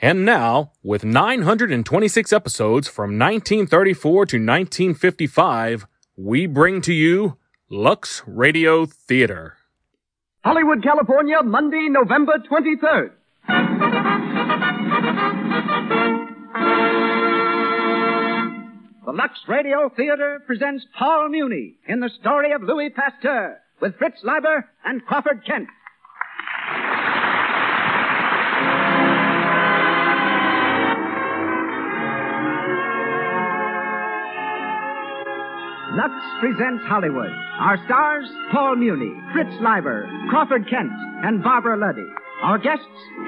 And now, with 926 episodes from 1934 to 1955, we bring to you Lux Radio Theater. Hollywood, California, Monday, November 23rd. The Lux Radio Theater presents Paul Muni in The Story of Louis Pasteur with Fritz Leiber and Crawford Kent. Lux presents Hollywood. Our stars, Paul Muni, Fritz Leiber, Crawford Kent, and Barbara Luddy. Our guests,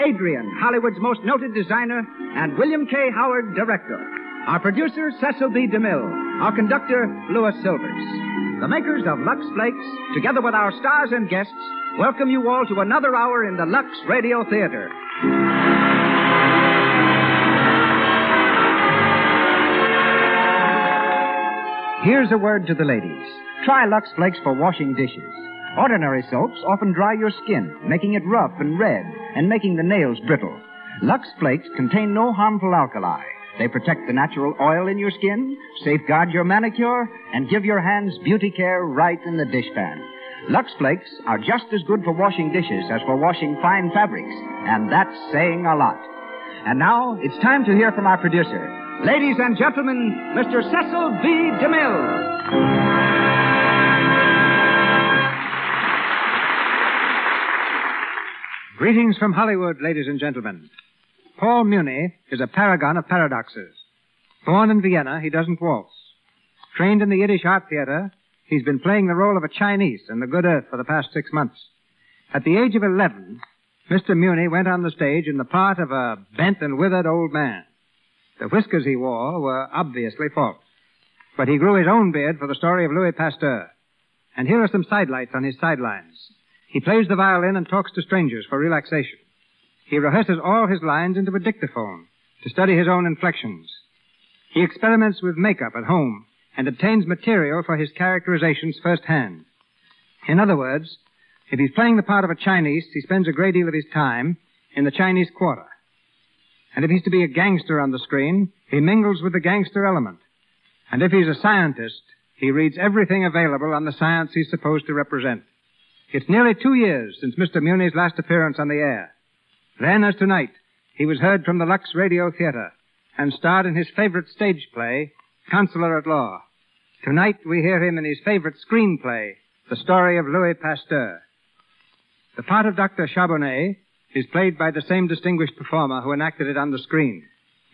Adrian, Hollywood's most noted designer, and William K. Howard, director. Our producer, Cecil B. DeMille. Our conductor, Louis Silvers. The makers of Lux Flakes, together with our stars and guests, welcome you all to another hour in the Lux Radio Theater. Here's a word to the ladies. Try Lux Flakes for washing dishes. Ordinary soaps often dry your skin, making it rough and red, and making the nails brittle. Lux Flakes contain no harmful alkali. They protect the natural oil in your skin, safeguard your manicure, and give your hands beauty care right in the dishpan. Lux Flakes are just as good for washing dishes as for washing fine fabrics, and that's saying a lot. And now, it's time to hear from our producer. Ladies and gentlemen, Mr. Cecil B. DeMille. Greetings from Hollywood, ladies and gentlemen. Paul Muni is a paragon of paradoxes. Born in Vienna, he doesn't waltz. Trained in the Yiddish Art Theater, he's been playing the role of a Chinese in The Good Earth for the past 6 months. At the age of 11, Mr. Muni went on the stage in the part of a bent and withered old man. The whiskers he wore were obviously false. But he grew his own beard for The Story of Louis Pasteur. And here are some sidelights on his sidelines. He plays the violin and talks to strangers for relaxation. He rehearses all his lines into a dictaphone to study his own inflections. He experiments with makeup at home and obtains material for his characterizations firsthand. In other words, if he's playing the part of a Chinese, he spends a great deal of his time in the Chinese Quarter. And if he's to be a gangster on the screen, he mingles with the gangster element. And if he's a scientist, he reads everything available on the science he's supposed to represent. It's nearly 2 years since Mr. Muni's last appearance on the air. Then, as tonight, he was heard from the Lux Radio Theater and starred in his favorite stage play, Counselor at Law. Tonight, we hear him in his favorite screenplay, The Story of Louis Pasteur. The part of Dr. Charbonnet is played by the same distinguished performer who enacted it on the screen,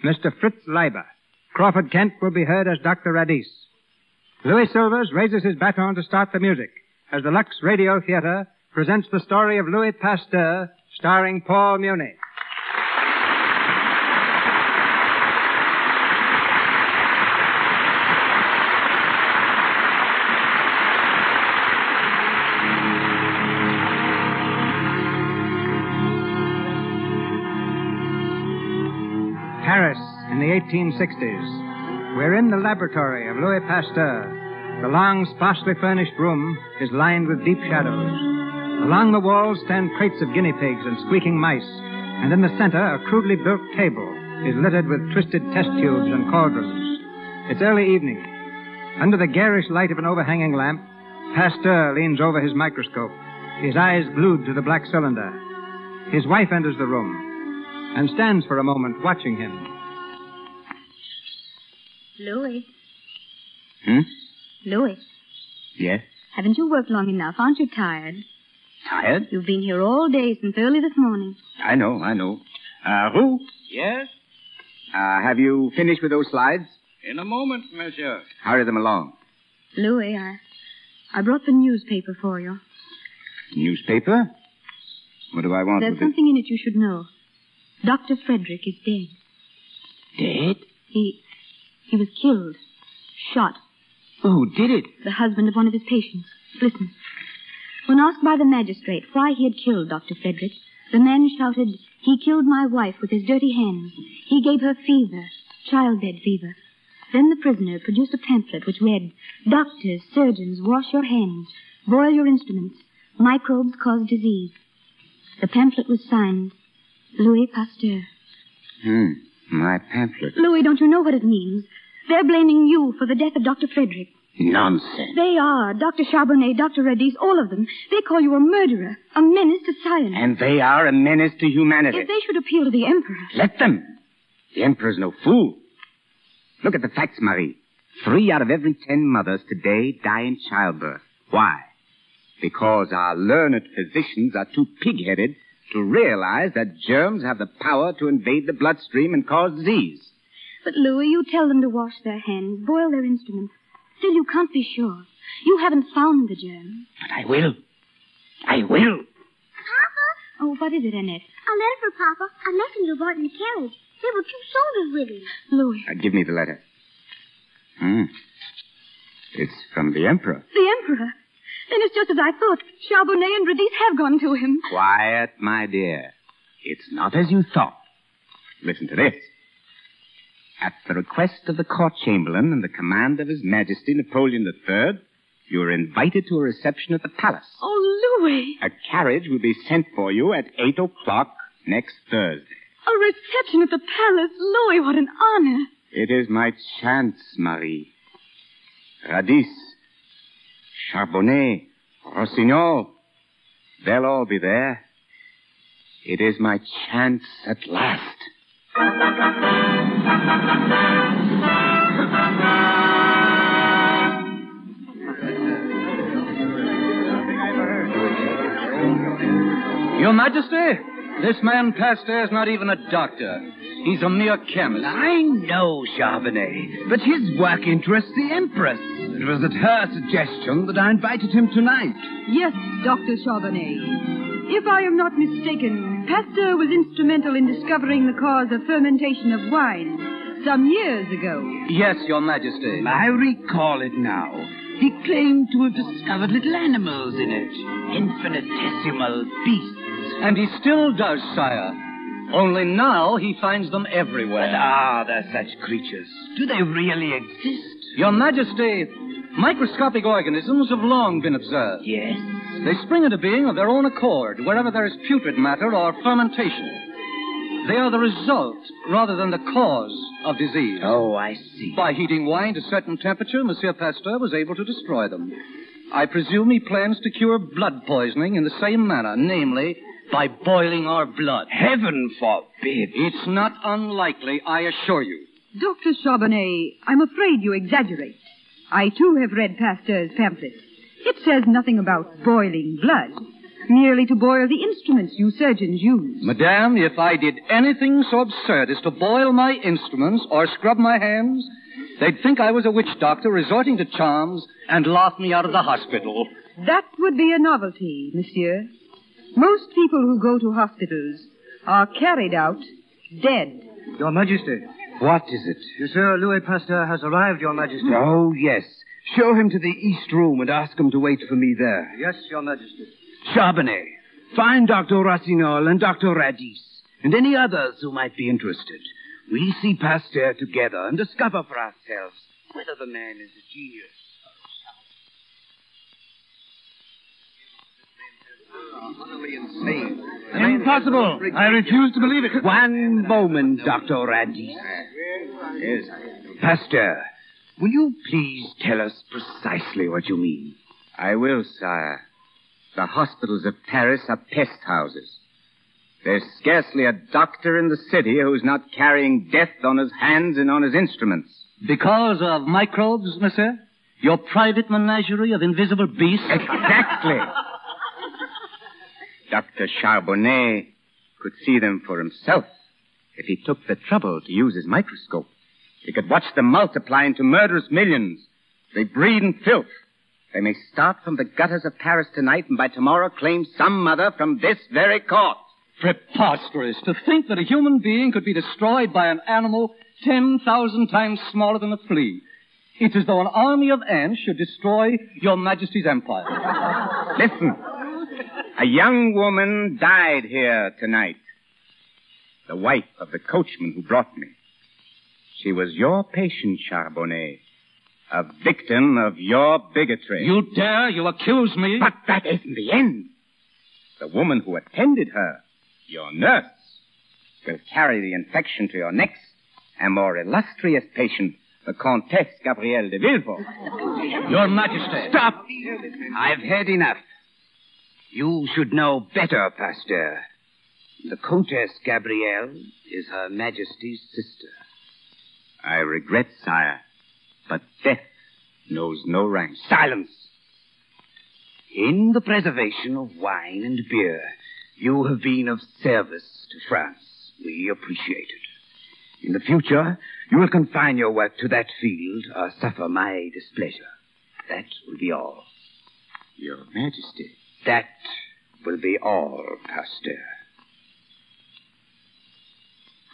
Mr. Fritz Leiber. Crawford Kent will be heard as Dr. Radice. Louis Silvers raises his baton to start the music as the Lux Radio Theater presents The Story of Louis Pasteur, starring Paul Muni. Paris in the 1860s. We're in the laboratory of Louis Pasteur. The long, sparsely furnished room is lined with deep shadows. Along the walls stand crates of guinea pigs and squeaking mice, and in the center, a crudely built table is littered with twisted test tubes and cauldrons. It's early evening. Under the garish light of an overhanging lamp, Pasteur leans over his microscope, his eyes glued to the black cylinder. His wife enters the room and stands for a moment watching him. Louis. Hmm? Louis. Yes? Haven't you worked long enough? Aren't you tired? Tired? You've been here all day since early this morning. I know. Roux? Yes? Have you finished with those slides? In a moment, monsieur. Hurry them along. Louis, I brought the newspaper for you. Newspaper? What do I want with it? There's something in it you should know. Dr. Frederick is dead. Dead? He was killed. shot. Who did it? The husband of one of his patients. Listen. When asked by the magistrate why he had killed Dr. Frederick, the man shouted, "He killed my wife with his dirty hands. He gave her fever, childbed fever." Then the prisoner produced a pamphlet which read, "Doctors, surgeons, wash your hands. Boil your instruments. Microbes cause disease." The pamphlet was signed, Louis Pasteur. My pamphlet. Louis, don't you know what it means? They're blaming you for the death of Dr. Frederick. Nonsense. They are. Dr. Charbonnet, Dr. Radice, all of them. They call you a murderer, a menace to science. And they are a menace to humanity. If they should appeal to the Emperor... Let them. The Emperor's no fool. Look at the facts, Marie. 3 out of every 10 mothers today die in childbirth. Why? Because our learned physicians are too pig-headed to realize that germs have the power to invade the bloodstream and cause disease. But, Louis, you tell them to wash their hands, boil their instruments. Still, you can't be sure. You haven't found the germ. But I will. I will. Papa? Oh, what is it, Annette? A letter for Papa. A messenger brought in the carriage. There were 2 soldiers with him. Louis. Give me the letter. It's from the Emperor. The Emperor? Then it's just as I thought. Charbonnet and Radice have gone to him. Quiet, my dear. It's not as you thought. Listen to this. At the request of the court chamberlain and the command of His Majesty Napoleon III, you are invited to a reception at the palace. Oh, Louis. A carriage will be sent for you at 8 o'clock next Thursday. A reception at the palace? Louis, what an honor. It is my chance, Marie. Radice, Charbonnet, Rossignol, they'll all be there. It is my chance at last. Your Majesty, this man Pasteur is not even a doctor. He's a mere chemist. I know, Charbonnet, but his work interests the Empress. It was at her suggestion that I invited him tonight. Yes, Dr. Charbonnet. If I am not mistaken, Pasteur was instrumental in discovering the cause of fermentation of wine some years ago. Yes, Your Majesty. I recall it now. He claimed to have discovered little animals in it, infinitesimal beasts. And he still does, sire. Only now he finds them everywhere. But are there such creatures? Do they really exist? Your Majesty, microscopic organisms have long been observed. Yes? They spring into being of their own accord, wherever there is putrid matter or fermentation. They are the result, rather than the cause, of disease. Oh, I see. By heating wine to a certain temperature, Monsieur Pasteur was able to destroy them. I presume he plans to cure blood poisoning in the same manner, namely, by boiling our blood. Heaven forbid. It's not unlikely, I assure you. Dr. Charbonnet, I'm afraid you exaggerate. I, too, have read Pasteur's pamphlet. It says nothing about boiling blood, merely to boil the instruments you surgeons use. Madame, if I did anything so absurd as to boil my instruments or scrub my hands, they'd think I was a witch doctor resorting to charms and laugh me out of the hospital. That would be a novelty, monsieur. Most people who go to hospitals are carried out dead. Your Majesty. What is it? Monsieur Louis Pasteur has arrived, Your Majesty. Oh, yes. Show him to the East Room and ask him to wait for me there. Yes, Your Majesty. Charbonnet, find Dr. Rossignol and Dr. Radice and any others who might be interested. We'll see Pasteur together and discover for ourselves whether the man is a genius. Impossible. I refuse to believe it. One moment, Dr. Radice. Yes. Pasteur, will you please tell us precisely what you mean? I will, sire. The hospitals of Paris are pest houses. There's scarcely a doctor in the city who's not carrying death on his hands and on his instruments. Because of microbes, monsieur? Your private menagerie of invisible beasts? Exactly. Dr. Charbonnet could see them for himself if he took the trouble to use his microscope. He could watch them multiply into murderous millions. They breed in filth. They may start from the gutters of Paris tonight and by tomorrow claim some mother from this very court. Preposterous to think that a human being could be destroyed by an animal 10,000 times smaller than a flea. It's as though an army of ants should destroy your Majesty's empire. Listen. A young woman died here tonight. The wife of the coachman who brought me. She was your patient, Charbonnet. A victim of your bigotry. You dare? You accuse me? But that isn't the end. The woman who attended her, your nurse, will carry the infection to your next and more illustrious patient, the Comtesse Gabrielle de Villefort. Your Majesty. Stop! I've heard enough. You should know better, Pasteur. The Comtesse Gabrielle is Her Majesty's sister. I regret, sire, but death knows no rank. Silence! In the preservation of wine and beer, you have been of service to France. We appreciate it. In the future, you will confine your work to that field or suffer my displeasure. That will be all. Your Majesty. That will be all, Pasteur.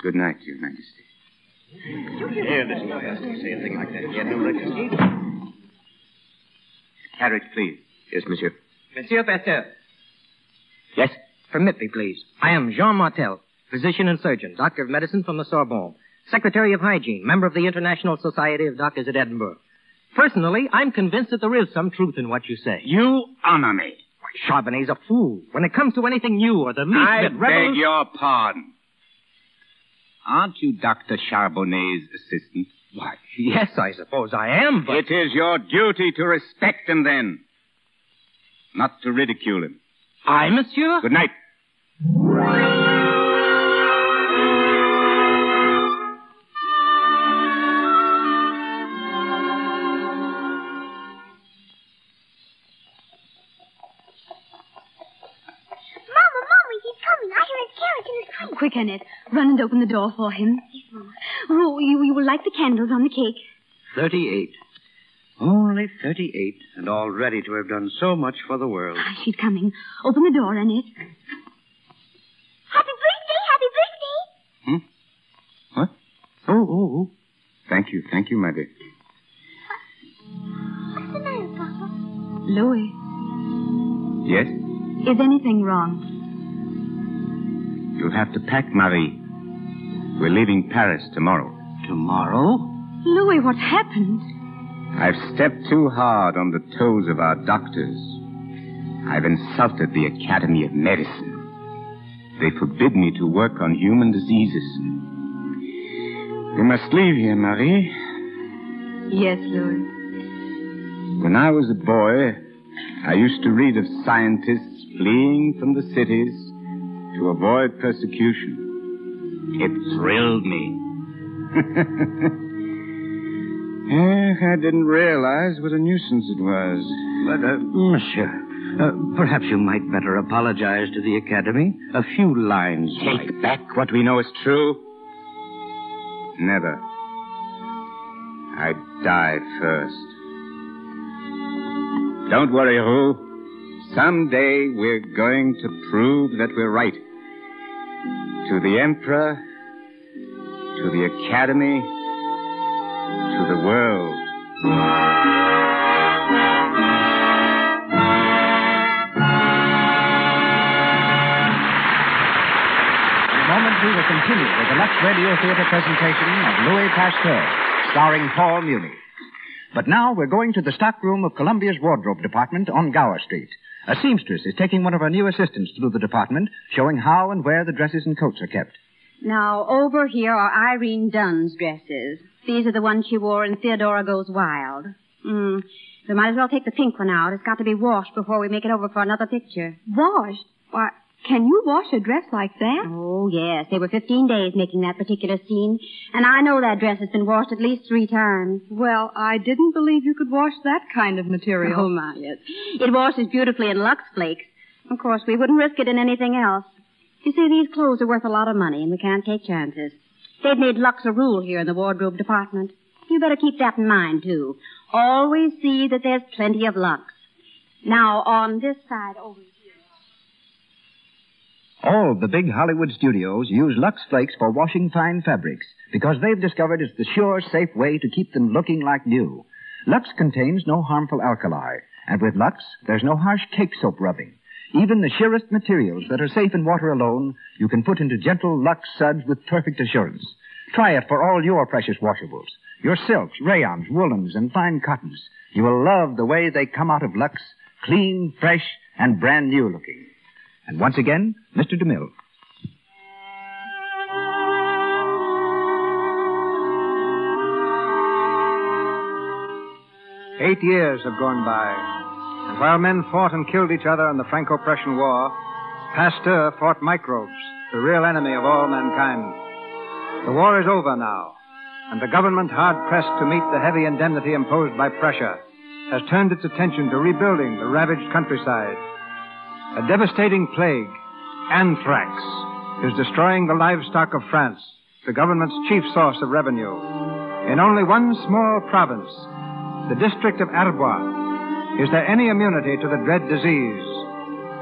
Good night, Your Majesty. Here, there's no one to say a thing like that. He had no record. Carriage, please. Yes, monsieur. Monsieur Pasteur. Yes? Permit me, please. I am Jean Martel, physician and surgeon, doctor of medicine from the Sorbonne, secretary of hygiene, member of the International Society of Doctors at Edinburgh. Personally, I'm convinced that there is some truth in what you say. You honor me. Charbonnet's a fool. When it comes to anything new or the least bit rebel... I beg your pardon. Aren't you Dr. Charbonnet's assistant? Why, yes, I suppose I am, but... It is your duty to respect him, then. Not to ridicule him. I, monsieur? Good night. Quick, Annette. Run and open the door for him. Yes, Mama. Oh, you will light the candles on the cake. 38. Only 38, and all ready to have done so much for the world. Ah, she's coming. Open the door, Annette. Happy birthday! Happy birthday! Hmm? What? Oh. Thank you, my dear. What's the matter, Papa? Louis. Yes? Is anything wrong? You'll have to pack, Marie. We're leaving Paris tomorrow. Tomorrow? Louis, what's happened? I've stepped too hard on the toes of our doctors. I've insulted the Academy of Medicine. They forbid me to work on human diseases. We must leave here, Marie. Yes, Louis. When I was a boy, I used to read of scientists fleeing from the cities to avoid persecution. It thrilled me. I didn't realize what a nuisance it was. But, monsieur, perhaps you might better apologize to the Academy. A few lines. Take back what we know is true. Never. I'd die first. Don't worry, Roux. Someday we're going to prove that we're right. To the Emperor, to the Academy, to the world. In moments we will continue with the Lux Radio Theater presentation of Louis Pasteur, starring Paul Muni. But now we're going to the stockroom of Columbia's wardrobe department on Gower Street. A seamstress is taking one of her new assistants through the department, showing how and where the dresses and coats are kept. Now, over here are Irene Dunn's dresses. These are the ones she wore in Theodora Goes Wild. We might as well take the pink one out. It's got to be washed before we make it over for another picture. Washed? Why, can you wash a dress like that? Oh, yes. They were 15 days making that particular scene. And I know that dress has been washed at least 3 times. Well, I didn't believe you could wash that kind of material. Oh, my, yes. It washes beautifully in Lux Flakes. Of course, we wouldn't risk it in anything else. You see, these clothes are worth a lot of money, and we can't take chances. They've made Lux a rule here in the wardrobe department. You better keep that in mind, too. Always see that there's plenty of Lux. Now, on this side over here. All the big Hollywood studios use Lux Flakes for washing fine fabrics because they've discovered it's the sure, safe way to keep them looking like new. Lux contains no harmful alkali, and with Lux, there's no harsh cake soap rubbing. Even the sheerest materials that are safe in water alone, you can put into gentle Lux suds with perfect assurance. Try it for all your precious washables, your silks, rayons, woolens, and fine cottons. You will love the way they come out of Lux, clean, fresh, and brand new looking. And once again, Mr. DeMille.8 years have gone by, and while men fought and killed each other in the Franco-Prussian War, Pasteur fought microbes, the real enemy of all mankind. The war is over now, and the government, hard-pressed to meet the heavy indemnity imposed by Prussia, has turned its attention to rebuilding the ravaged countryside. A devastating plague, anthrax, is destroying the livestock of France, the government's chief source of revenue. In only one small province, the district of Arbois, is there any immunity to the dread disease?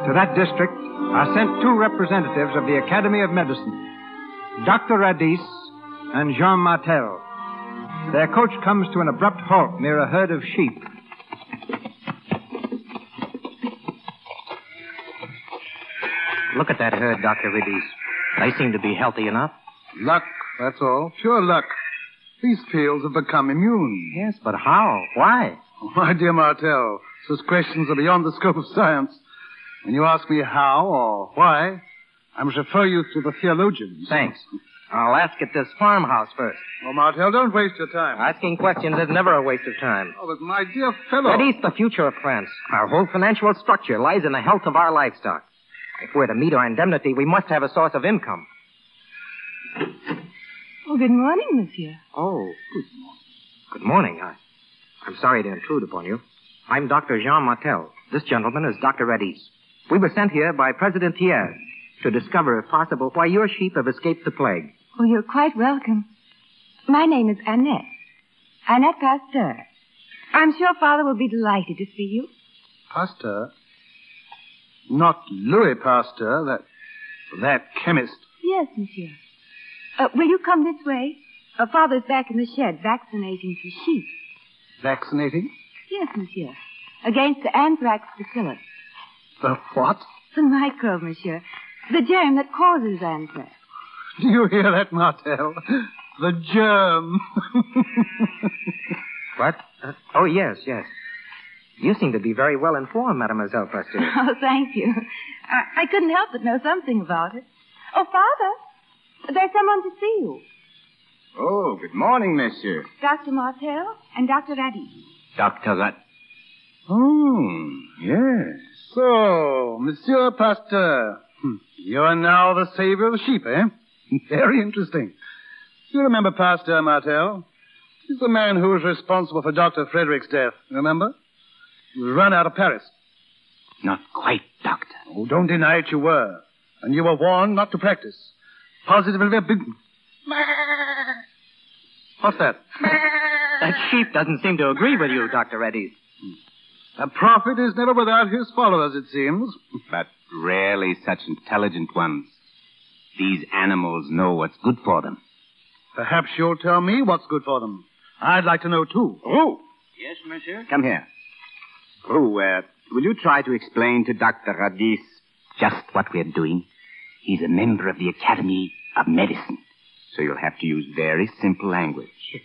To that district are sent two representatives of the Academy of Medicine, Dr. Radice and Jean Martel. Their coach comes to an abrupt halt near a herd of sheep. Look at that herd, Dr. Radice. They seem to be healthy enough. Luck, that's all. Pure luck. These fields have become immune. Yes, but how? Why? Oh, my dear Martel, such questions are beyond the scope of science. When you ask me how or why, I must refer you to the theologians. Thanks. I'll ask at this farmhouse first. Oh, Martel, don't waste your time. Asking questions is never a waste of time. Oh, but my dear fellow... That is the future of France. Our whole financial structure lies in the health of our livestock. If we're to meet our indemnity, we must have a source of income. Oh, good morning, monsieur. Oh, good morning. Good morning. I'm sorry to intrude upon you. I'm Dr. Jean Martel. This gentleman is Dr. Radice. We were sent here by President Thiers to discover, if possible, why your sheep have escaped the plague. Oh, you're quite welcome. My name is Annette. Annette Pasteur. I'm sure Father will be delighted to see you. Pasteur? Not Louis Pasteur, that chemist. Yes, monsieur. Will you come this way? Father's back in the shed vaccinating for sheep. Vaccinating? Yes, monsieur. Against the anthrax bacillus. The what? The microbe, monsieur. The germ that causes anthrax. Do you hear that, Martel? The germ. What? Oh, yes. You seem to be very well informed, Mademoiselle Pasteur. Oh, thank you. I couldn't help but know something about it. Oh, Father... There's someone to see you. Oh, good morning, monsieur. Dr. Martel and Dr. Radice. Dr. Radice. Oh, yes. So, Monsieur Pasteur, you are now the savior of the sheep, eh? Very interesting. You remember Pasteur, Martel? He's the man who was responsible for Dr. Frederick's death, remember? He was run out of Paris. Not quite, Doctor. Oh, don't deny it, you were. And you were warned not to practice. Positively forbidden. What's that? That sheep doesn't seem to agree with you, Dr. Radice. A prophet is never without his followers, it seems. But rarely such intelligent ones. These animals know what's good for them. Perhaps you'll tell me what's good for them. I'd like to know, too. Oh. Yes, monsieur? Come here. Oh, will you try to explain to Dr. Radice just what we're doing? He's a member of the Academy of Medicine, so you'll have to use very simple language.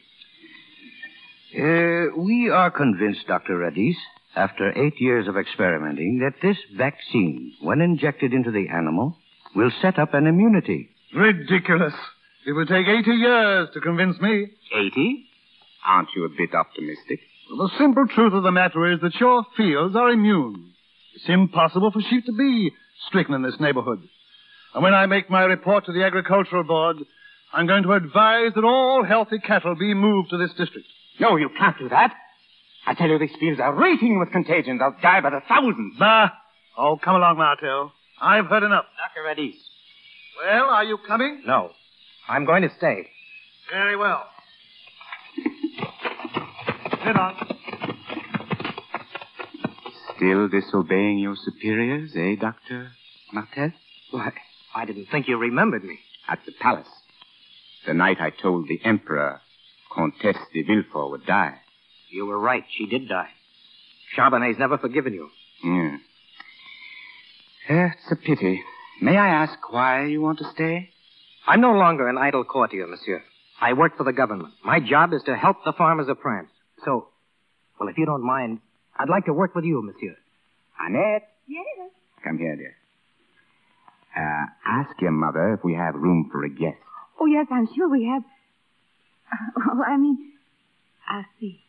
We are convinced, Dr. Radice, after 8 years of experimenting, that this vaccine, when injected into the animal, will set up an immunity. Ridiculous. It would take 80 years to convince me. 80? Aren't you a bit optimistic? Well, the simple truth of the matter is that your fields are immune. It's impossible for sheep to be stricken in this neighborhood. And when I make my report to the Agricultural Board, I'm going to advise that all healthy cattle be moved to this district. No, you can't do that. I tell you, these fields are reeking with contagion. They'll die by the thousands. Bah! Oh, come along, Martel. I've heard enough. Dr. Radice. Well, are you coming? No. I'm going to stay. Very well. Sit on. Still disobeying your superiors, eh, Dr. Martel? Why? I didn't think you remembered me. At the palace. The night I told the Emperor Comtesse de Villefort would die. You were right. She did die. Charbonnet's never forgiven you. Yeah. It's a pity. May I ask why you want to stay? I'm no longer an idle courtier, monsieur. I work for the government. My job is to help the farmers of France. So, well, if you don't mind, I'd like to work with you, monsieur. Annette? Yes? Come here, dear. Ask your mother if we have room for a guest. Oh, yes, I'm sure we have. I see.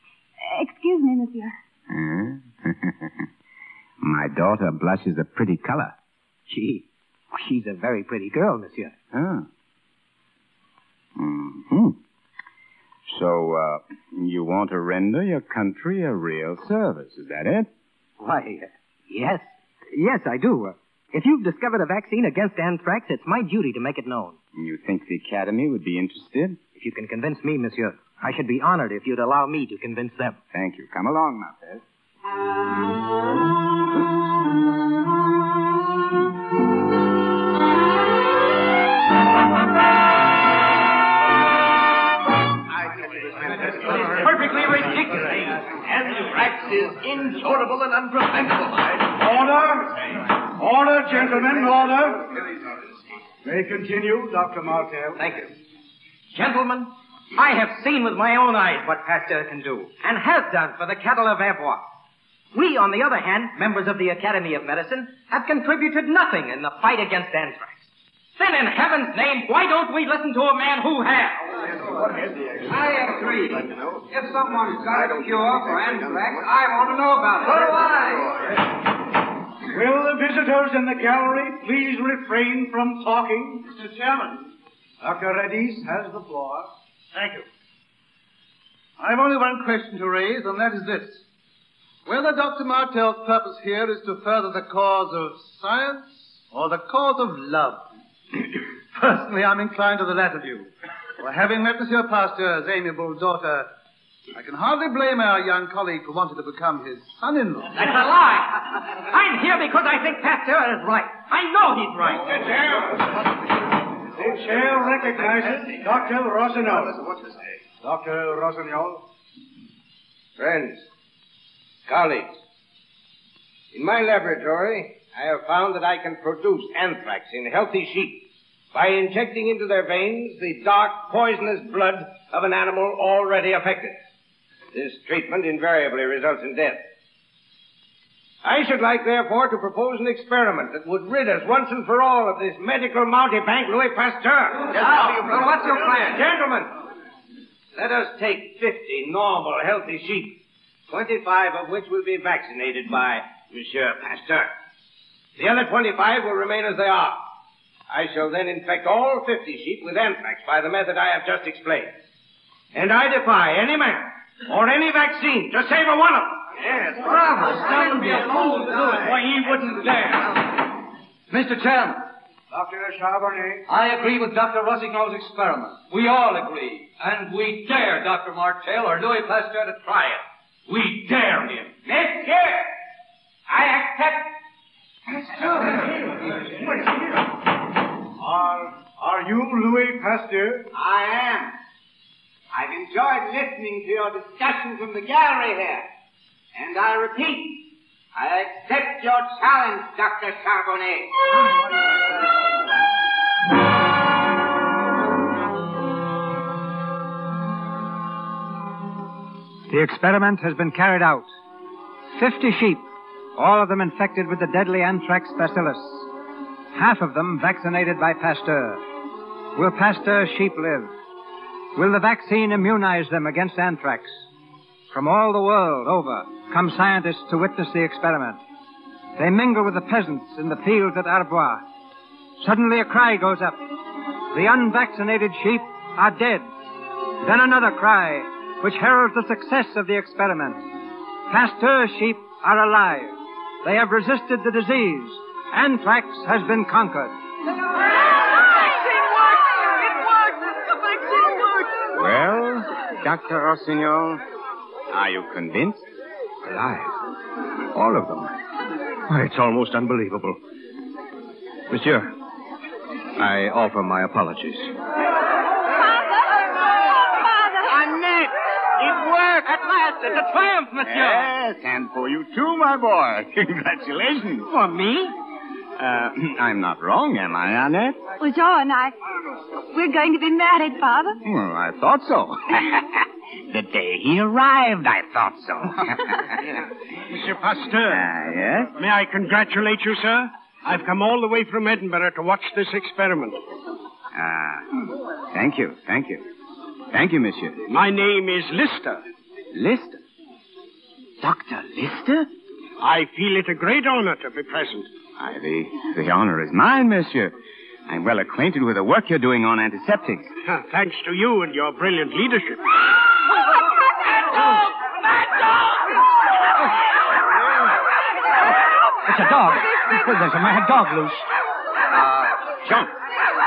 Excuse me, monsieur. My daughter blushes a pretty color. She's a very pretty girl, monsieur. Oh. Mm-hmm. So, you want to render your country a real service, is that it? Why, yes. Yes, I do. If you've discovered a vaccine against anthrax, it's my duty to make it known. You think the Academy would be interested? If you can convince me, monsieur, I should be honored if you'd allow me to convince them. Thank you. Come along, Martel. Perfectly ridiculous. Anthrax is incurable and unpreventable. Order! Order, gentlemen, order. May continue, Dr. Martel. Thank you. Gentlemen, I have seen with my own eyes what Pasteur can do, and has done for the cattle of Avois. We, on the other hand, members of the Academy of Medicine, have contributed nothing in the fight against anthrax. Then, in heaven's name, why don't we listen to a man who has? I agree. If someone's got a cure for anthrax, I want to know about it. So do I. Will the visitors in the gallery please refrain from talking? Mr. Chairman, Dr. Radice has the floor. Thank you. I have only one question to raise, and that is this. Whether Dr. Martel's purpose here is to further the cause of science or the cause of love. Personally, I'm inclined to the latter view. For having met Monsieur Pasteur's amiable daughter, I can hardly blame our young colleague who wanted to become his son-in-law. That's a lie. I'm here because I think Pasteur is right. I know he's right. The chair recognizes Dr. Rossignol. Dr. Rossignol. Friends, colleagues, in my laboratory, I have found that I can produce anthrax in healthy sheep by injecting into their veins the dark, poisonous blood of an animal already affected. This treatment invariably results in death. I should like, therefore, to propose an experiment that would rid us once and for all of this medical mountebank Louis Pasteur. Yes, well, what's your plan? Gentlemen, let us take 50 normal, healthy sheep, 25 of which will be vaccinated by Monsieur Pasteur. The other 25 will remain as they are. I shall then infect all 50 sheep with anthrax by the method I have just explained. And I defy any man or any vaccine to savor one of them. Yes, bravo. Stand beyond good. Why, he wouldn't dare. Mr. Chairman. Dr. Charbonnet. I agree with Dr. Rossignol's experiment. We all agree. And we dare Dr. Martel or Louis Pasteur to try it. We dare him. Monsieur, I accept. Are you Louis Pasteur? I am. I've enjoyed listening to your discussion from the gallery here. And I repeat, I accept your challenge, Dr. Charbonnet. The experiment has been carried out. 50 sheep, all of them infected with the deadly anthrax bacillus. Half of them vaccinated by Pasteur. Will Pasteur's sheep live? Will the vaccine immunize them against anthrax? From all the world over come scientists to witness the experiment. They mingle with the peasants in the fields at Arbois. Suddenly a cry goes up. The unvaccinated sheep are dead. Then another cry, which heralds the success of the experiment. Pasteur's sheep are alive. They have resisted the disease. Anthrax has been conquered. The vaccine works! It works! The vaccine works! Well, Dr. Rossignol, are you convinced? Alive. All of them. Why, it's almost unbelievable. Monsieur, I offer my apologies. Father! Father! Annette! It worked! At last! It's a triumph, monsieur. Yes, and for you too, my boy. Congratulations. For me? I'm not wrong, am I, Annette? Well, Jean, we're going to be married, Father. Well, I thought so. The day he arrived, I thought so. Monsieur Pasteur. Yes? May I congratulate you, sir? I've come all the way from Edinburgh to watch this experiment. Thank you, thank you. Thank you, monsieur. My name is Lister. Lister? Dr. Lister? I feel it a great honor to be present. The honor is mine, monsieur. I'm well acquainted with the work you're doing on antiseptics. Thanks to you and your brilliant leadership. It's a dog. There's a mad dog loose. John,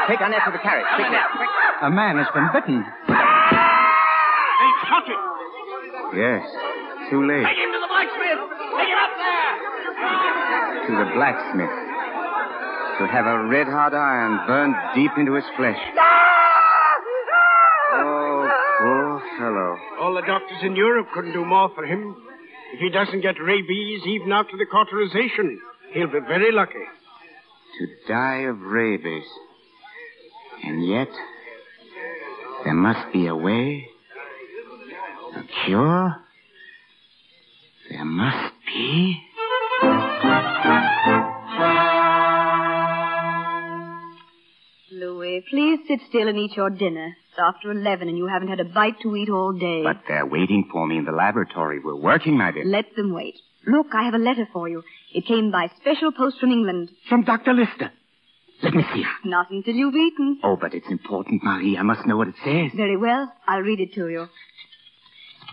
take Annette to the carriage. A man has been bitten. They shot him. Yes, too late. Take him to the blacksmith. Take him up there. To the blacksmith. To have a red-hot iron burned deep into his flesh. Oh, poor fellow. All the doctors in Europe couldn't do more for him. If he doesn't get rabies even after the cauterization, he'll be very lucky. To die of rabies. And yet, there must be a way, a cure. There must be. Louis, please sit still and eat your dinner. After 11, and you haven't had a bite to eat all day. But they're waiting for me in the laboratory. We're working, my dear. Let them wait. Look, I have a letter for you. It came by special post from England. From Dr. Lister. Let me see her. Not until you've eaten. Oh, but it's important, Marie. I must know what it says. Very well. I'll read it to you.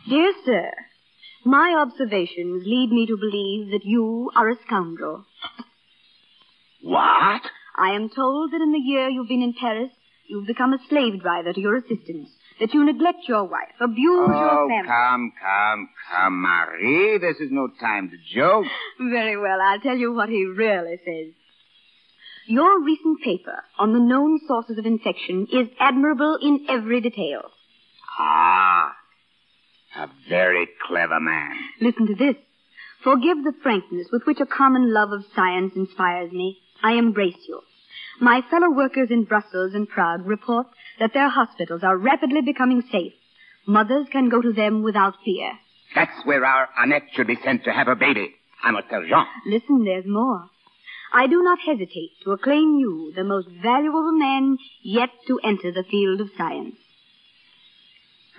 Dear sir, my observations lead me to believe that you are a scoundrel. What? I am told that in the year you've been in Paris, you've become a slave driver to your assistants, that you neglect your wife, abuse your family. Oh, come, Marie. This is no time to joke. Very well. I'll tell you what he really says. Your recent paper on the known sources of infection is admirable in every detail. Ah, a very clever man. Listen to this. Forgive the frankness with which a common love of science inspires me. I embrace you. My fellow workers in Brussels and Prague report that their hospitals are rapidly becoming safe. Mothers can go to them without fear. That's where our Annette should be sent to have her baby. I must tell Jean. Listen, there's more. I do not hesitate to acclaim you the most valuable man yet to enter the field of science.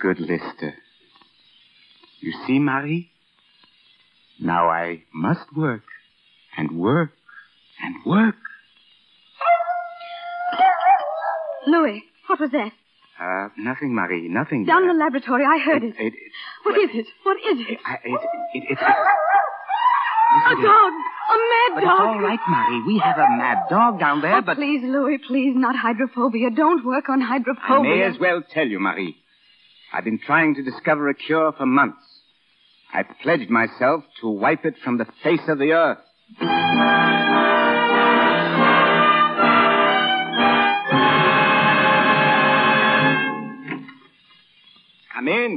Good Lister. You see, Marie? Now I must work and work and work. Louis, what was that? Nothing, Marie, nothing. Down in the laboratory, I heard it. What is it? It's a dog. A mad dog. It's all right, Marie. We have a mad dog down there, but... Please, Louis, please, not hydrophobia. Don't work on hydrophobia. I may as well tell you, Marie. I've been trying to discover a cure for months. I've pledged myself to wipe it from the face of the earth.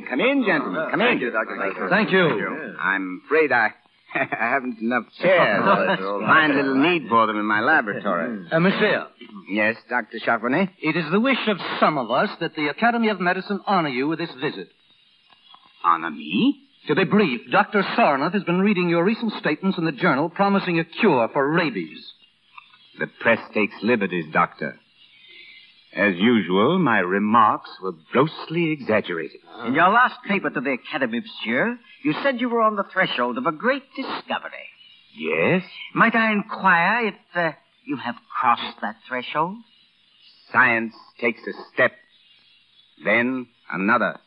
Come in, gentlemen. Come in. Thank you, Dr. Lister. Thank you. I'm afraid I haven't enough chairs. Fine little need for them in my laboratory. Monsieur. Yes, Dr. Charbonnet? It is the wish of some of us that the Academy of Medicine honor you with this visit. Honor me? To be brief, Dr. Sarnoff has been reading your recent statements in the journal promising a cure for rabies. The press takes liberties, Doctor. As usual, my remarks were grossly exaggerated. In your last paper to the Academy, monsieur, you said you were on the threshold of a great discovery. Yes? Might I inquire if you have crossed that threshold? Science takes a step, then another.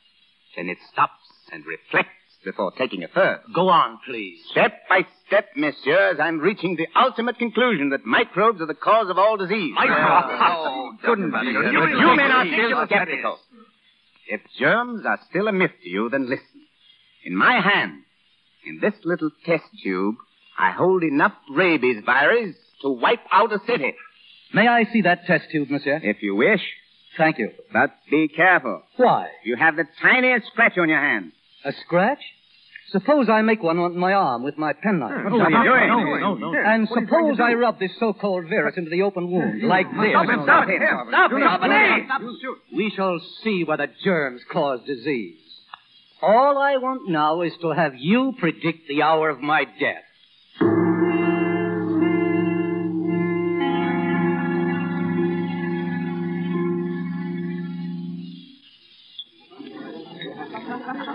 Then it stops and reflects before taking a third. Go on, please. Step by step, messieurs, I'm reaching the ultimate conclusion that microbes are the cause of all disease. Microbes? Oh, couldn't be. You may not feel skeptical. If germs are still a myth to you, then listen. In my hand, in this little test tube, I hold enough rabies virus to wipe out a city. May I see that test tube, monsieur? If you wish. Thank you. But be careful. Why? You have the tiniest scratch on your hand. A scratch? Suppose I make one on my arm with my penknife. No. And suppose I rub this so-called virus into the open wound like this. Stop it. We shall see whether germs cause disease. All I want now is to have you predict the hour of my death.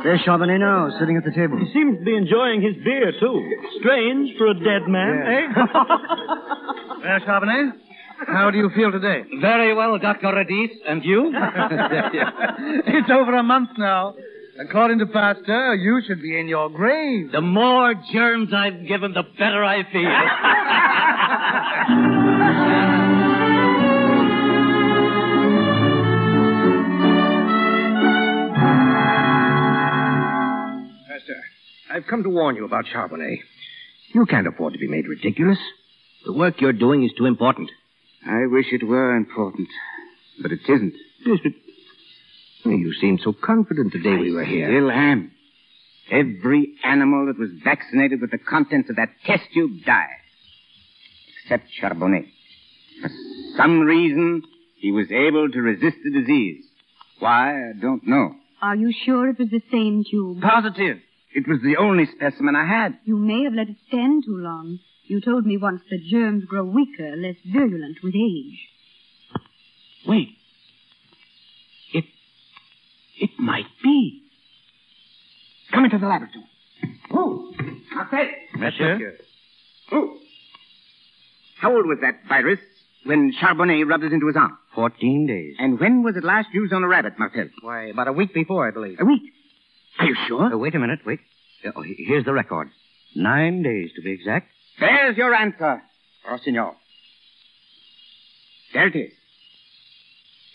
There's Charbonnet now, sitting at the table. He seems to be enjoying his beer, too. Strange for a dead man, eh? There's Charbonnet. How do you feel today? Very well, Dr. Radice. And you? It's over a month now. According to Pasteur, you should be in your grave. The more germs I've given, the better I feel. I've come to warn you about Charbonnet. You can't afford to be made ridiculous. The work you're doing is too important. I wish it were important, but it isn't. Yes, but you seemed so confident the day we were here. I still am. Every animal that was vaccinated with the contents of that test tube died. Except Charbonnet. For some reason, he was able to resist the disease. Why, I don't know. Are you sure it was the same tube? Positive. It was the only specimen I had. You may have let it stand too long. You told me once that germs grow weaker, less virulent with age. Wait. It might be. Come into the laboratory. Oh, Martel. Monsieur. Oh. How old was that virus when Charbonnet rubbed it into his arm? 14 days. And when was it last used on a rabbit, Martel? Why, about a week before, I believe. A week? Are you sure? Wait a minute. Here's the record. 9 days, to be exact. There's your answer, Rossignol. There it is.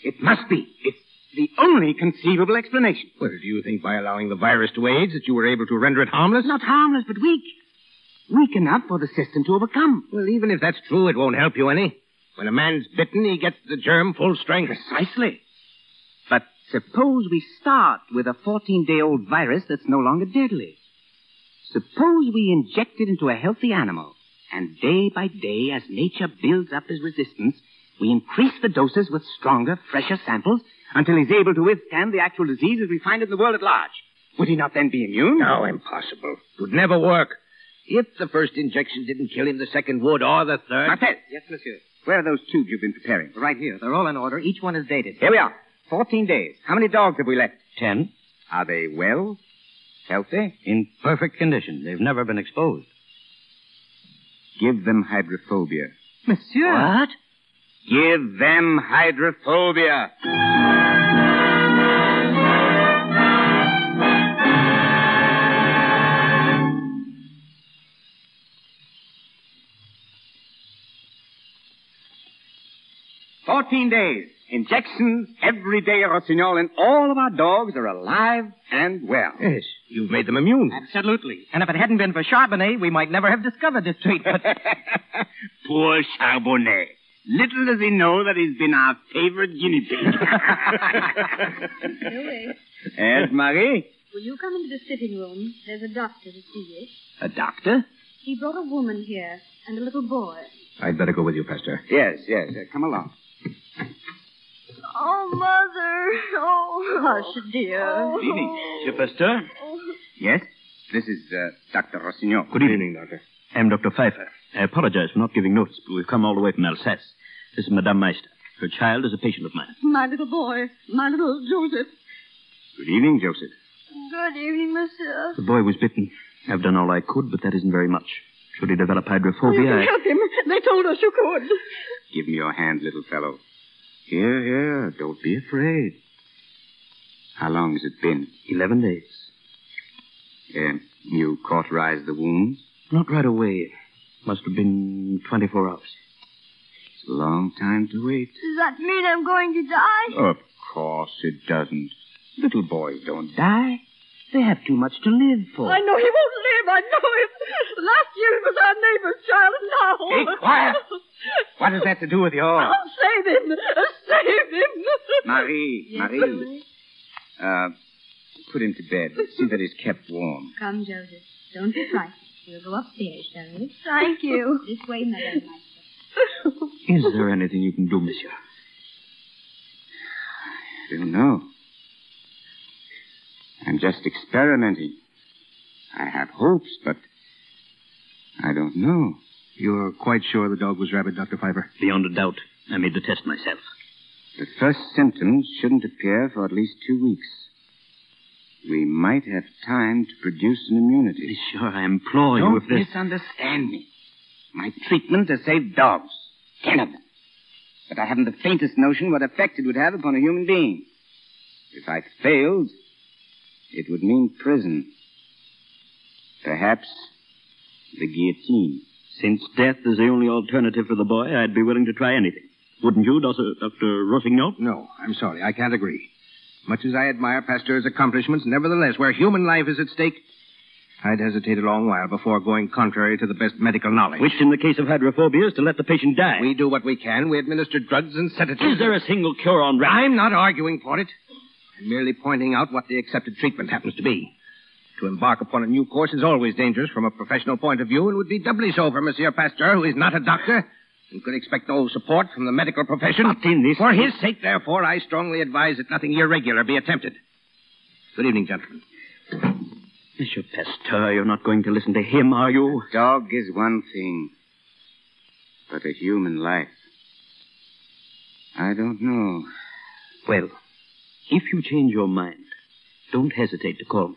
It must be. It's the only conceivable explanation. Well, do you think by allowing the virus to age that you were able to render it harmless? Not harmless, but weak. Weak enough for the system to overcome. Well, even if that's true, it won't help you any. When a man's bitten, he gets the germ full strength. Precisely. Suppose we start with a 14-day-old virus that's no longer deadly. Suppose we inject it into a healthy animal, and day by day, as nature builds up his resistance, we increase the doses with stronger, fresher samples until he's able to withstand the actual disease as we find it in the world at large. Would he not then be immune? No, impossible. It would never work. If the first injection didn't kill him, the second would, or the third... Martel. Yes, monsieur. Where are those tubes you've been preparing? Right here. They're all in order. Each one is dated. Here we are. 14 days. How many dogs have we left? 10. Are they well? Healthy? In perfect condition. They've never been exposed. Give them hydrophobia. Monsieur? What? Give them hydrophobia. Fourteen days. Injections every day, Rossignol, and all of our dogs are alive and well. Yes, you've made them immune. Absolutely. And if it hadn't been for Charbonnet, we might never have discovered this treatment. Poor Charbonnet. Little does he know that he's been our favorite guinea pig. Louis. Yes, Marie? Will you come into the sitting room? There's a doctor to see you. A doctor? He brought a woman here and a little boy. I'd better go with you, Pastor. Yes. Come along. Oh, Mother. Oh, hush, dear. Good evening, Monsieur Pasteur. Yes? This is Dr. Rossignol. Good evening, Doctor. I'm Dr. Pfeiffer. I apologize for not giving notice, but we've come all the way from Alsace. This is Madame Meister. Her child is a patient of mine. My little boy. My little Joseph. Good evening, Joseph. Good evening, Monsieur. The boy was bitten. I've done all I could, but that isn't very much. Should he develop hydrophobia... You can help him. They told us you could. Give me your hand, little fellow. Here. Don't be afraid. How long has it been? 11 days. You cauterized the wounds? Not right away. Must have been 24 hours. It's a long time to wait. Does that mean I'm going to die? Of course it doesn't. Little boys don't die. They have too much to live for. I know he won't live. I know him. Last year he was our neighbor's child, and now... Be quiet. What does that to do with yours? Oh, save him. Marie. Yes, Marie. put him to bed. See that he's kept warm. Come, Joseph. Don't be frightened. We'll go upstairs, shall we? Thank you. This way, Madame Meister. Is there anything you can do, monsieur? I don't know. I'm just experimenting. I have hopes, but I don't know. You're quite sure the dog was rabid, Dr. Piper? Beyond a doubt. I made the test myself. The first symptoms shouldn't appear for at least 2 weeks. We might have time to produce an immunity. Sure, I implore you if this... Don't misunderstand me. My treatment has saved dogs. 10 of them. But I haven't the faintest notion what effect it would have upon a human being. If I failed, it would mean prison. Perhaps the guillotine. Since death is the only alternative for the boy, I'd be willing to try anything. Wouldn't you, Dr. Rossignol? No, I'm sorry. I can't agree. Much as I admire Pasteur's accomplishments, nevertheless, where human life is at stake, I'd hesitate a long while before going contrary to the best medical knowledge. Which, in the case of hydrophobia, is to let the patient die. We do what we can. We administer drugs and sedatives. Is there a single cure on rabbits? I'm not arguing for it. I'm merely pointing out what the accepted treatment happens to be. To embark upon a new course is always dangerous from a professional point of view, and would be doubly so for Monsieur Pasteur, who is not a doctor and could expect no support from the medical profession. Not in this. For his sake, therefore, I strongly advise that nothing irregular be attempted. Good evening, gentlemen. Monsieur Pasteur, you're not going to listen to him, are you? A dog is one thing, but a human life. I don't know. Well, if you change your mind, don't hesitate to call me.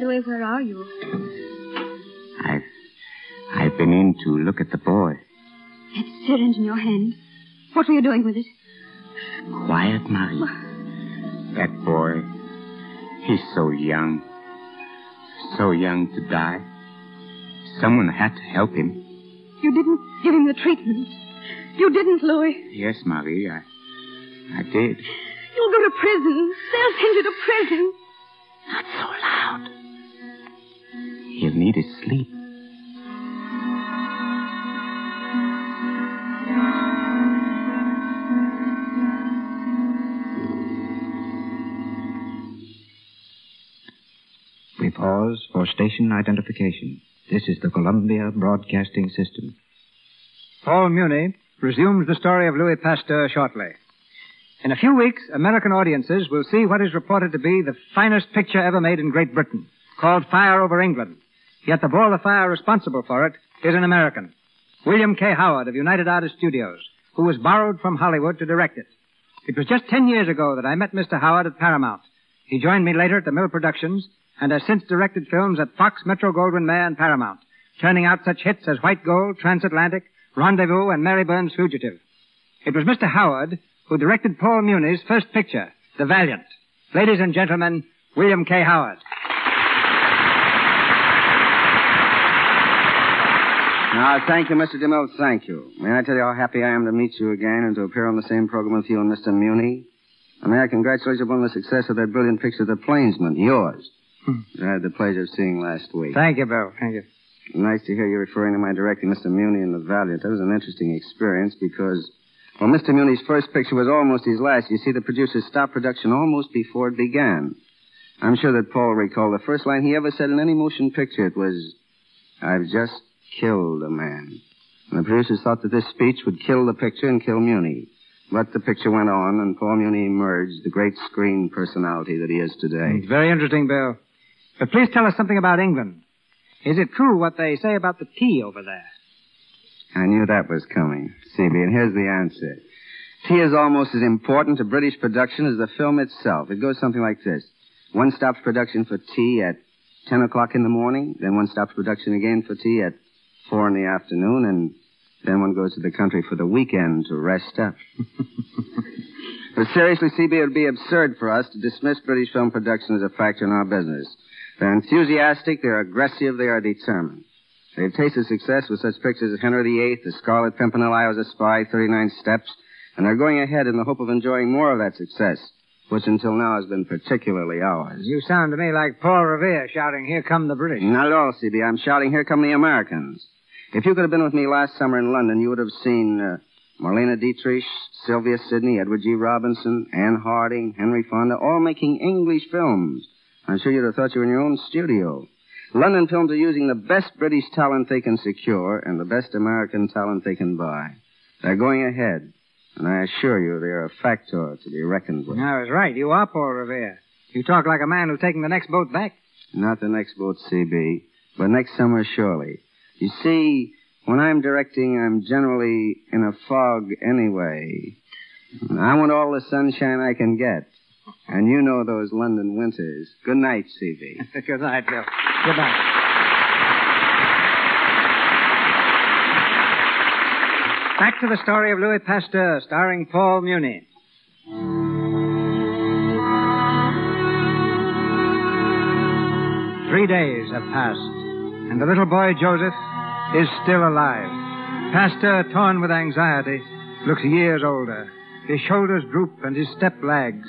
Louis, where are you? I've been in to look at the boy. That syringe in your hand. What were you doing with it? Quiet, Marie. That boy, he's so young. So young to die. Someone had to help him. You didn't give him the treatment. You didn't, Louis. Yes, Marie, I did. You'll go to prison. They'll send you to prison. Not so loud. He'll need his sleep. We pause for station identification. This is the Columbia Broadcasting System. Paul Muni resumes the story of Louis Pasteur shortly. In a few weeks, American audiences will see what is reported to be the finest picture ever made in Great Britain, called Fire Over England. Yet the ball of fire responsible for it is an American, William K. Howard of United Artists Studios, who was borrowed from Hollywood to direct it. It was just 10 years ago that I met Mr. Howard at Paramount. He joined me later at the Mill Productions and has since directed films at Fox, Metro-Goldwyn-Mayer, and Paramount, turning out such hits as White Gold, Transatlantic, Rendezvous, and Mary Burns' Fugitive. It was Mr. Howard who directed Paul Muni's first picture, The Valiant. Ladies and gentlemen, William K. Howard. Now, thank you, Mr. DeMille, thank you. May I tell you how happy I am to meet you again and to appear on the same program with you and Mr. Muni? And may I congratulate you upon the success of that brilliant picture, The Plainsman, yours, that I had the pleasure of seeing last week. Thank you, Bill, thank you. Nice to hear you referring to my directing Mr. Muni in The Valiant. That was an interesting experience because... Well, Mr. Muni's first picture was almost his last. You see, the producers stopped production almost before it began. I'm sure that Paul recalled the first line he ever said in any motion picture. It was, "I've just killed a man." And the producers thought that this speech would kill the picture and kill Muni. But the picture went on, and Paul Muni emerged, the great screen personality that he is today. It's very interesting, Bill. But please tell us something about England. Is it true what they say about the tea over there? I knew that was coming, C.B., and here's the answer. Tea is almost as important to British production as the film itself. It goes something like this. One stops production for tea at 10 o'clock in the morning, then one stops production again for tea at 4 in the afternoon, and then one goes to the country for the weekend to rest up. But seriously, C.B., it would be absurd for us to dismiss British film production as a factor in our business. They're enthusiastic, they're aggressive, they are determined. They've tasted success with such pictures as Henry VIII, The Scarlet Pimpernel, I Was a Spy, 39 Steps, and they're going ahead in the hope of enjoying more of that success. which until now has been particularly ours. You sound to me like Paul Revere shouting, "Here come the British." Not at all, C.B. I'm shouting, "Here come the Americans." If you could have been with me last summer in London, you would have seen Marlena Dietrich, Sylvia Sidney, Edward G. Robinson, Anne Harding, Henry Fonda, all making English films. I'm sure you'd have thought you were in your own studio. London films are using the best British talent they can secure and the best American talent they can buy. They're going ahead, and I assure you they're a factor to be reckoned with. I was right. You are Paul Revere. You talk like a man who's taking the next boat back. Not the next boat, C.B., but next summer, surely. You see, when I'm directing, I'm generally in a fog anyway. I want all the sunshine I can get. And you know those London winters. Good night, C.B. Good night, Bill. Good night. Back to The Story of Louis Pasteur, starring Paul Muni. Three days have passed, and the little boy Joseph is still alive. Pasteur, torn with anxiety, looks years older. His shoulders droop and his step lags.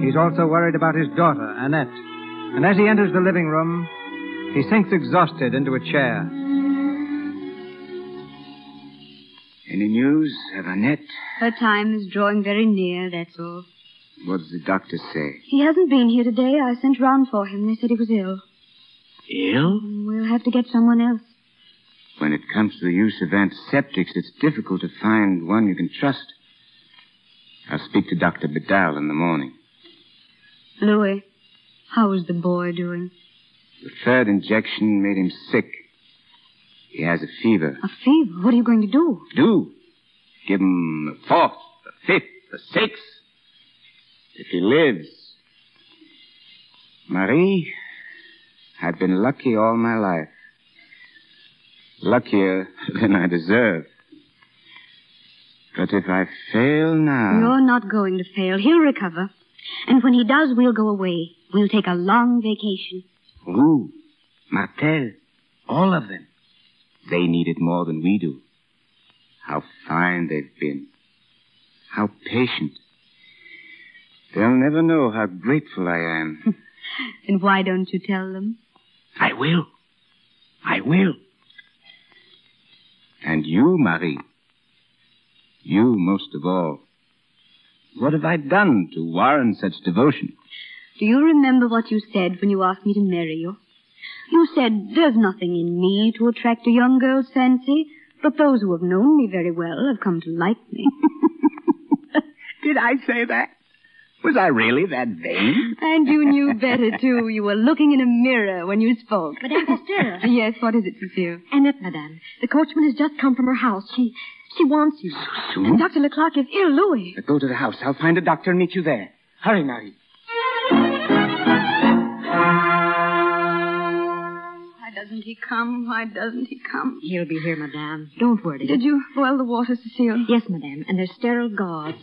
He's also worried about his daughter, Annette. And as he enters the living room, he sinks exhausted into a chair. Any news of Annette? Her time is drawing very near, that's all. What does the doctor say? He hasn't been here today. I sent round for him. They said he was ill. Ill? We'll have to get someone else. When it comes to the use of antiseptics, it's difficult to find one you can trust. I'll speak to Dr. Bedal in the morning. Louis, how is the boy doing? The third injection made him sick. He has a fever. A fever? What are you going to do? Do? Give him a fourth, a fifth, a sixth. If he lives. Marie, I've been lucky all my life. Luckier than I deserve. But if I fail now... You're not going to fail. He'll recover. And when he does, we'll go away. We'll take a long vacation. Who? Martel. All of them. They need it more than we do. How fine they've been. How patient. They'll never know how grateful I am. And why don't you tell them? I will. I will. And you, Marie. You, most of all. What have I done to warrant such devotion? Do you remember what you said when you asked me to marry you? You said, "There's nothing in me to attract a young girl's fancy, but those who have known me very well have come to like me." Did I say that? Was I really that vain? And you knew better, too. You were looking in a mirror when you spoke. Madame Pasteur. Yes, what is it, Cecile? Annette, madame. The coachman has just come from her house. She wants you. So soon? And Dr. Leclerc is ill, Louis. Go to the house. I'll find a doctor and meet you there. Hurry, Marie. Why doesn't he come? Why doesn't he come? He'll be here, madame. Don't worry. Did you boil the water, Cecile? Yes, madame, and there's sterile gauze.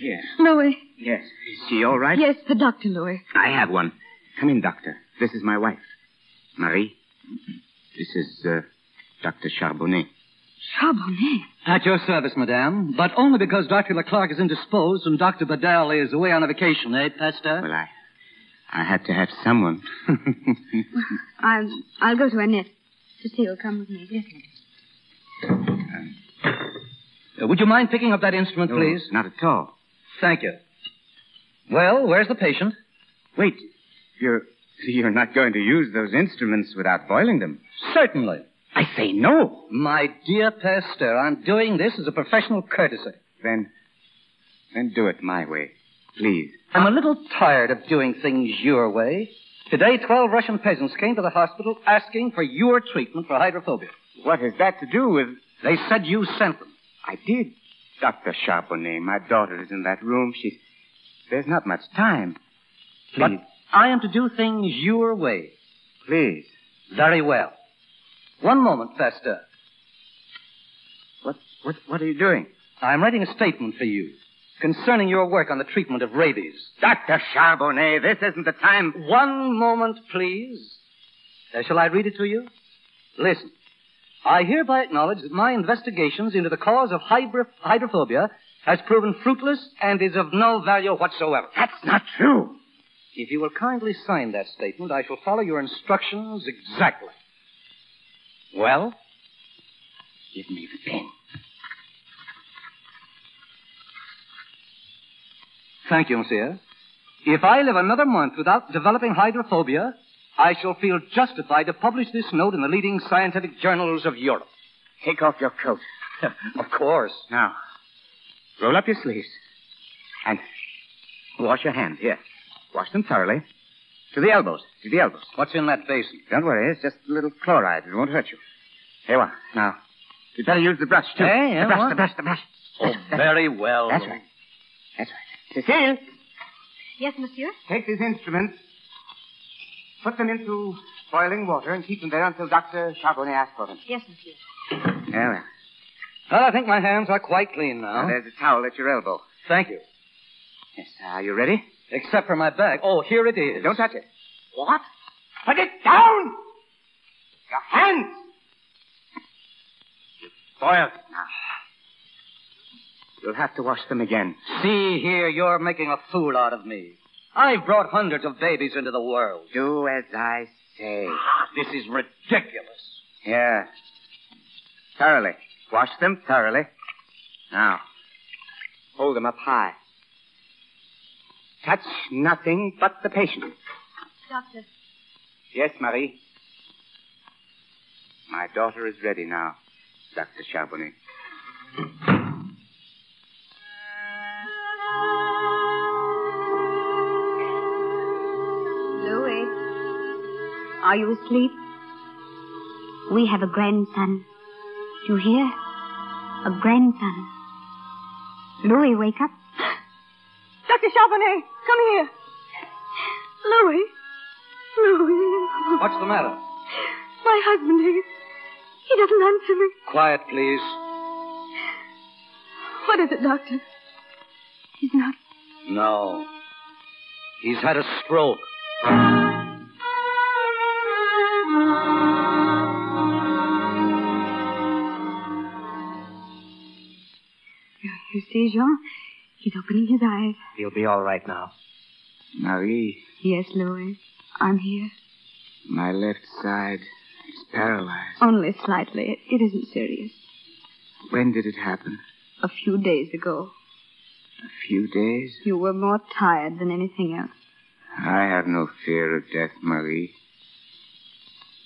Yes. Louis. Yes. Is she all right? Yes, the doctor, Louis. I have one. Come in, doctor. This is my wife, Marie. This is Dr. Charbonnet. Charbonnet? At your service, madame, but only because Dr. Leclerc is indisposed and Dr. Bedal is away on a vacation, eh, Pasteur? Well, I had to have someone. I'll go to Annette. Cecile, come with me. Yes, madam. Would you mind picking up that instrument, please? Not at all. Thank you. Well, where's the patient? Wait. You're not going to use those instruments without boiling them? Certainly. I say no. My dear Pasteur, I'm doing this as a professional courtesy. Then do it my way. Please. I'm a little tired of doing things your way. Today, 12 Russian peasants came to the hospital asking for your treatment for hydrophobia. What has that to do with... They said you sent them. I did. Dr. Charbonnet, my daughter is in that room. There's not much time. Please. But I am to do things your way. Please. Very well. One moment, Pasteur. What are you doing? I'm writing a statement for you. Concerning your work on the treatment of rabies. Dr. Charbonnet, this isn't the time. One moment, please. Shall I read it to you? Listen. I hereby acknowledge that my investigations into the cause of hydrophobia has proven fruitless and is of no value whatsoever. That's not true. If you will kindly sign that statement, I shall follow your instructions exactly. Well, give me the pen. Thank you, monsieur. If I live another month without developing hydrophobia, I shall feel justified to publish this note in the leading scientific journals of Europe. Take off your coat. Of course. Now, roll up your sleeves and wash your hands. Here, wash them thoroughly. To the elbows. To the elbows. What's in that basin? Don't worry. It's just a little chloride. It won't hurt you. Here you are. Now, you'd better use the brush, too. Hey, yeah, the brush. Oh, very well. That's right. That's right. Cecile? Yes, monsieur? Take these instruments, put them into boiling water, and keep them there until Dr. Charbonnet asks for them. Yes, monsieur. There we are. Well, I think my hands are quite clean now. There's a towel at your elbow. Thank you. Yes, are you ready? Except for my bag. Oh, here it is. Don't touch it. What? Put it down! Your hands! You've boiled it now. You'll have to wash them again. See here, you're making a fool out of me. I've brought hundreds of babies into the world. Do as I say. This is ridiculous. Yeah. Thoroughly. Wash them thoroughly. Now, hold them up high. Touch nothing but the patient. Doctor. Yes, Marie? My daughter is ready now, Dr. Charbonnet. Are you asleep? We have a grandson. Do you hear? A grandson. Louis, wake up. Dr. Charbonnet, come here. Louis. Louis. What's the matter? My husband, he doesn't answer me. Quiet, please. What is it, doctor? He's not... No. He's had a stroke. You see, Jean, he's opening his eyes. He'll be all right now. Marie. Yes, Louis. I'm here. My left side is paralyzed. Only slightly. It isn't serious. When did it happen? A few days ago. A few days? You were more tired than anything else. I have no fear of death, Marie.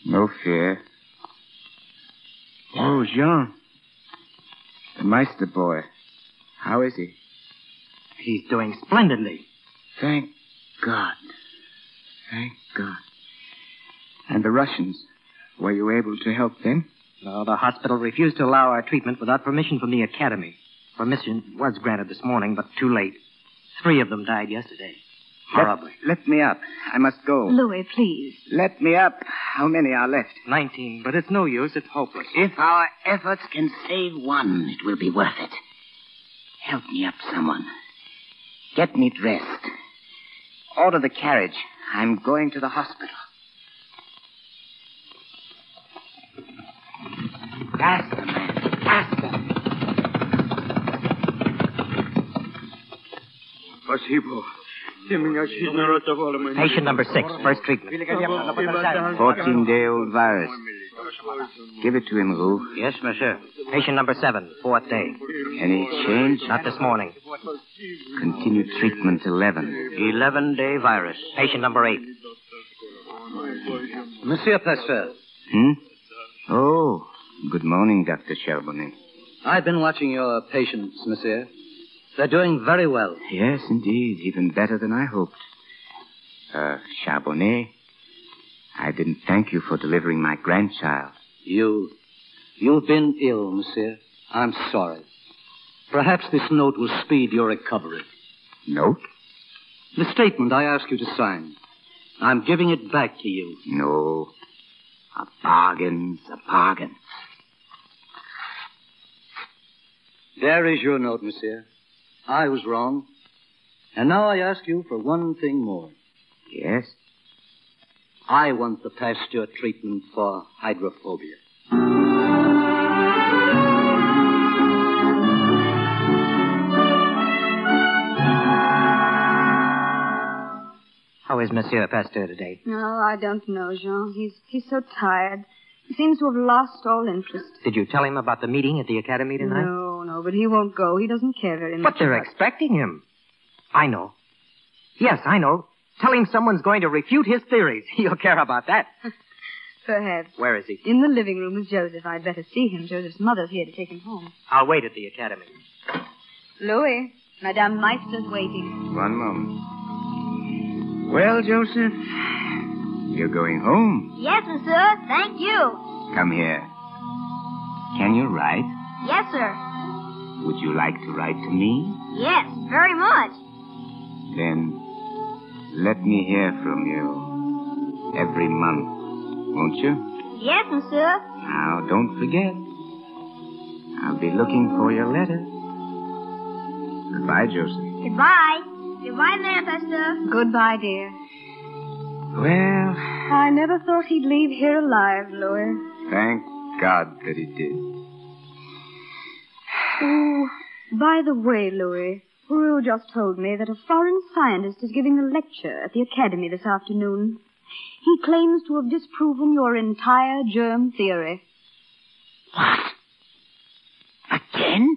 No fear. Oh, Jean. The Meister boy. How is he? He's doing splendidly. Thank God. Thank God. And the Russians, were you able to help them? No, the hospital refused to allow our treatment without permission from the academy. Permission was granted this morning, but too late. 3 of them died yesterday. Horribly. Lift me up. I must go. Louis, please. Let me up. How many are left? 19, but it's no use. It's hopeless. If our efforts can save one, it will be worth it. Help me up, someone. Get me dressed. Order the carriage. I'm going to the hospital. Faster, man. Faster. Patient number 6, first treatment. 14-day-old virus. Give it to him, Lou. Yes, monsieur. Patient number 7, 4th day. Any change? Not this morning. Continued treatment 11. 11-day virus. Patient number 8. Monsieur Pasteur. Hmm? Oh, good morning, Dr. Charbonnet. I've been watching your patients, monsieur. They're doing very well. Yes, indeed. Even better than I hoped. Charbonnet, I didn't thank you for delivering my grandchild. You've been ill, monsieur. I'm sorry. Perhaps this note will speed your recovery. Note? The statement I asked you to sign. I'm giving it back to you. No. A bargain's a bargain. There is your note, monsieur. I was wrong. And now I ask you for one thing more. Yes? I want the Pasteur treatment for hydrophobia. is Monsieur Pasteur today? Oh, I don't know, Jean. He's so tired. He seems to have lost all interest. Did you tell him about the meeting at the academy tonight? No, but he won't go. He doesn't care very much. But they're expecting him. I know. Yes, I know. Tell him someone's going to refute his theories. He'll care about that. Perhaps. Where is he? In the living room with Joseph. I'd better see him. Joseph's mother's here to take him home. I'll wait at the academy. Louis, Madame Meister's waiting. One moment. Well, Joseph, you're going home. Yes, monsieur. Thank you. Come here. Can you write? Yes, sir. Would you like to write to me? Yes, very much. Then let me hear from you every month, won't you? Yes, monsieur. Now, don't forget. I'll be looking for your letter. Goodbye, Joseph. Goodbye. Goodbye, Madame Pasteur. Goodbye, dear. Well, I never thought he'd leave here alive, Louis. Thank God that he did. Oh, by the way, Louis, Rue just told me that a foreign scientist is giving a lecture at the academy this afternoon. He claims to have disproven your entire germ theory. What? Again?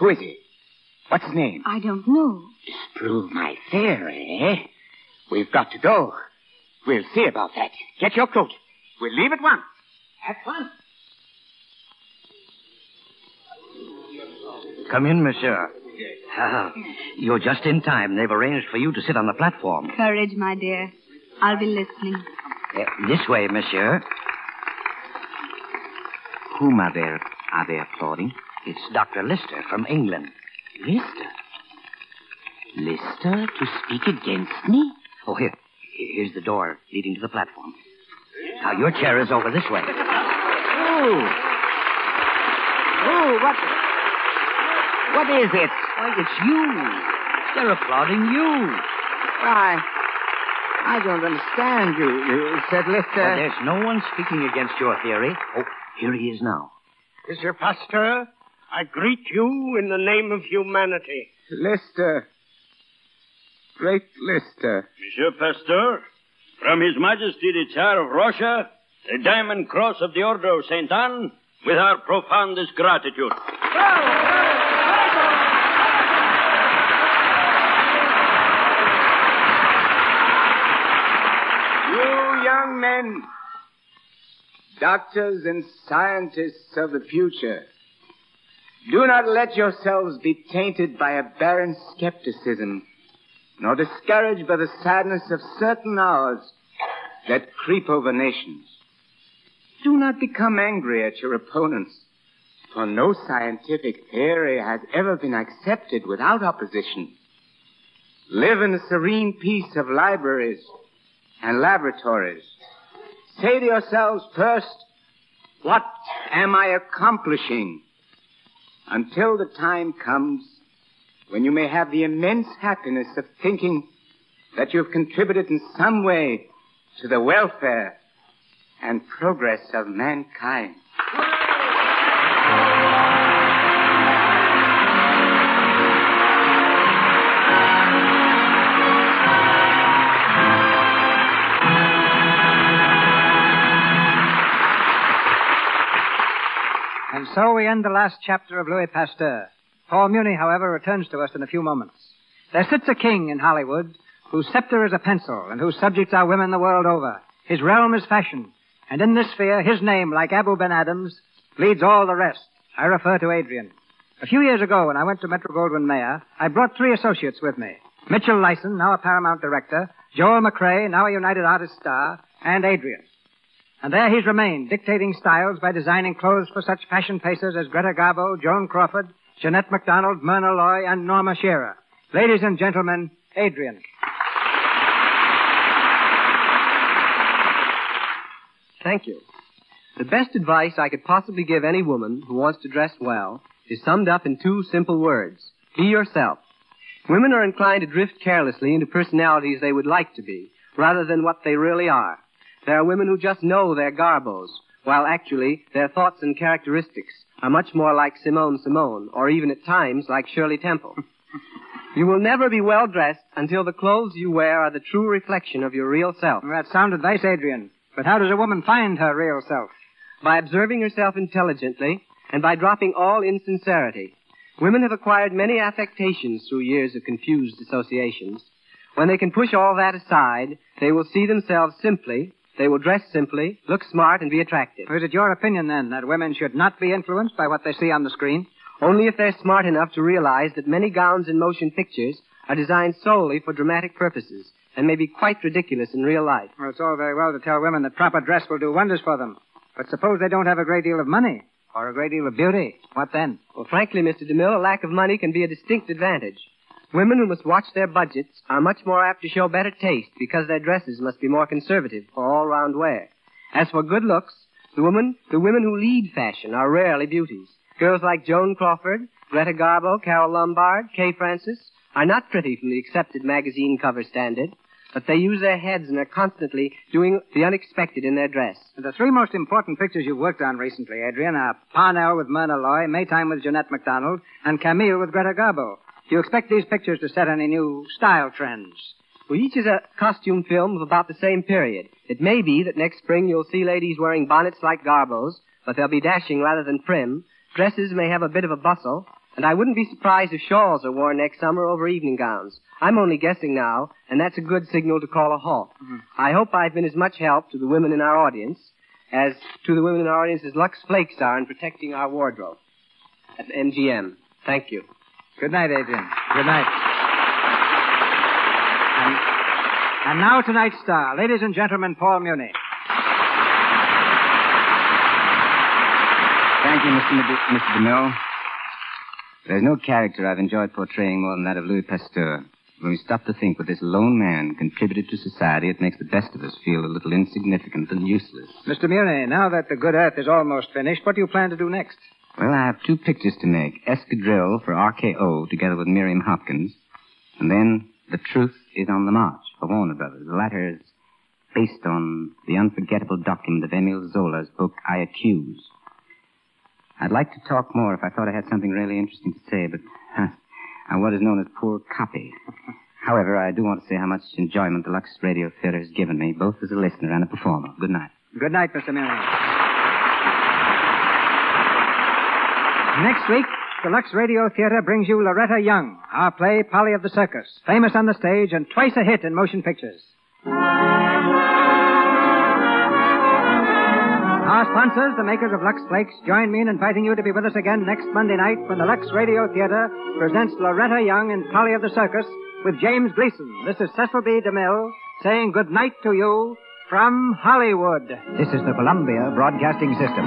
Who is he? What's his name? I don't know. Disprove my theory, eh? We've got to go. We'll see about that. Get your coat. We'll leave at once. Have fun. Come in, monsieur. Ah, you're just in time. They've arranged for you to sit on the platform. Courage, my dear. I'll be listening. This way, monsieur. Whom are they applauding? It's Dr. Lister from England. Lister? Lister to speak against me? Oh, here's the door leading to the platform. Now, your chair is over this way. Oh, what is it? Why, it's you. They're applauding you. Why, I don't understand you. You said Lister. Well, there's no one speaking against your theory. Oh, here he is now. Mr. Pasteur, I greet you in the name of humanity. Lister. Great Lister. Monsieur Pasteur, from His Majesty the Tsar of Russia, the Diamond Cross of the Order of St. Anne, with our profoundest gratitude. Bravo! Young men, doctors and scientists of the future, do not let yourselves be tainted by a barren skepticism, nor discouraged by the sadness of certain hours that creep over nations. Do not become angry at your opponents, for no scientific theory has ever been accepted without opposition. Live in the serene peace of libraries and laboratories. Say to yourselves first, what am I accomplishing? Until the time comes when you may have the immense happiness of thinking that you have contributed in some way to the welfare and progress of mankind. And so we end the last chapter of Louis Pasteur. Paul Muni, however, returns to us in a few moments. There sits a king in Hollywood whose scepter is a pencil and whose subjects are women the world over. His realm is fashion. And in this sphere, his name, like Abu Ben Adam's, leads all the rest. I refer to Adrian. A few years ago, when I went to Metro-Goldwyn-Mayer, I brought three associates with me. Mitchell Lyson, now a Paramount director, Joel McRae, now a United Artists star, and Adrian. And there he's remained, dictating styles by designing clothes for such fashion pacers as Greta Garbo, Joan Crawford, Jeanette MacDonald, Myrna Loy, and Norma Shearer. Ladies and gentlemen, Adrian. Thank you. The best advice I could possibly give any woman who wants to dress well is summed up in two simple words. Be yourself. Women are inclined to drift carelessly into personalities they would like to be, rather than what they really are. There are women who just know their Garbos, while actually their thoughts and characteristics are much more like Simone or even at times like Shirley Temple. You will never be well-dressed until the clothes you wear are the true reflection of your real self. Well, that sounded nice, Adrian. But how does a woman find her real self? By observing herself intelligently and by dropping all insincerity. Women have acquired many affectations through years of confused associations. When they can push all that aside, they will see themselves simply, they will dress simply, look smart, and be attractive. Is it your opinion, then, that women should not be influenced by what they see on the screen? Only if they're smart enough to realize that many gowns in motion pictures are designed solely for dramatic purposes and may be quite ridiculous in real life. Well, it's all very well to tell women that proper dress will do wonders for them. But suppose they don't have a great deal of money or a great deal of beauty. What then? Well, frankly, Mr. DeMille, a lack of money can be a distinct advantage. Women who must watch their budgets are much more apt to show better taste because their dresses must be more conservative for all-round wear. As for good looks, the women who lead fashion are rarely beauties. Girls like Joan Crawford, Greta Garbo, Carol Lombard, Kay Francis are not pretty from the accepted magazine cover standard, but they use their heads and are constantly doing the unexpected in their dress. The three most important pictures you've worked on recently, Adrian, are Parnell with Myrna Loy, Maytime with Jeanette MacDonald, and Camille with Greta Garbo. Do you expect these pictures to set any new style trends? Well, each is a costume film of about the same period. It may be that next spring you'll see ladies wearing bonnets like Garbo's, but they'll be dashing rather than prim. Dresses may have a bit of a bustle, and I wouldn't be surprised if shawls are worn next summer over evening gowns. I'm only guessing now, and that's a good signal to call a halt. Mm-hmm. I hope I've been as much help to the women in our audience as Lux Flakes are in protecting our wardrobe at MGM. Thank you. Good night, Adrian. Good night. And now tonight's star, ladies and gentlemen, Paul Muni. Thank you, Mr. DeMille. There's no character I've enjoyed portraying more than that of Louis Pasteur. When we stop to think what this lone man contributed to society, it makes the best of us feel a little insignificant and useless. Mr. Muni, now that The Good Earth is almost finished, what do you plan to do next? Well, I have two pictures to make. Escadrille for RKO, together with Miriam Hopkins. And then The Truth is on the March for Warner Brothers. The latter is based on the unforgettable document of Emile Zola's book, I Accuse. I'd like to talk more if I thought I had something really interesting to say, but I'm what is known as poor copy. However, I do want to say how much enjoyment the Lux Radio Theater has given me, both as a listener and a performer. Good night. Good night, Mr. Miller. Next week, the Lux Radio Theater brings you Loretta Young, our play Polly of the Circus, famous on the stage and twice a hit in motion pictures. Our sponsors, the makers of Lux Flakes, join me in inviting you to be with us again next Monday night when the Lux Radio Theater presents Loretta Young in Polly of the Circus with James Gleason. This is Cecil B. DeMille saying good night to you from Hollywood. This is the Columbia Broadcasting System.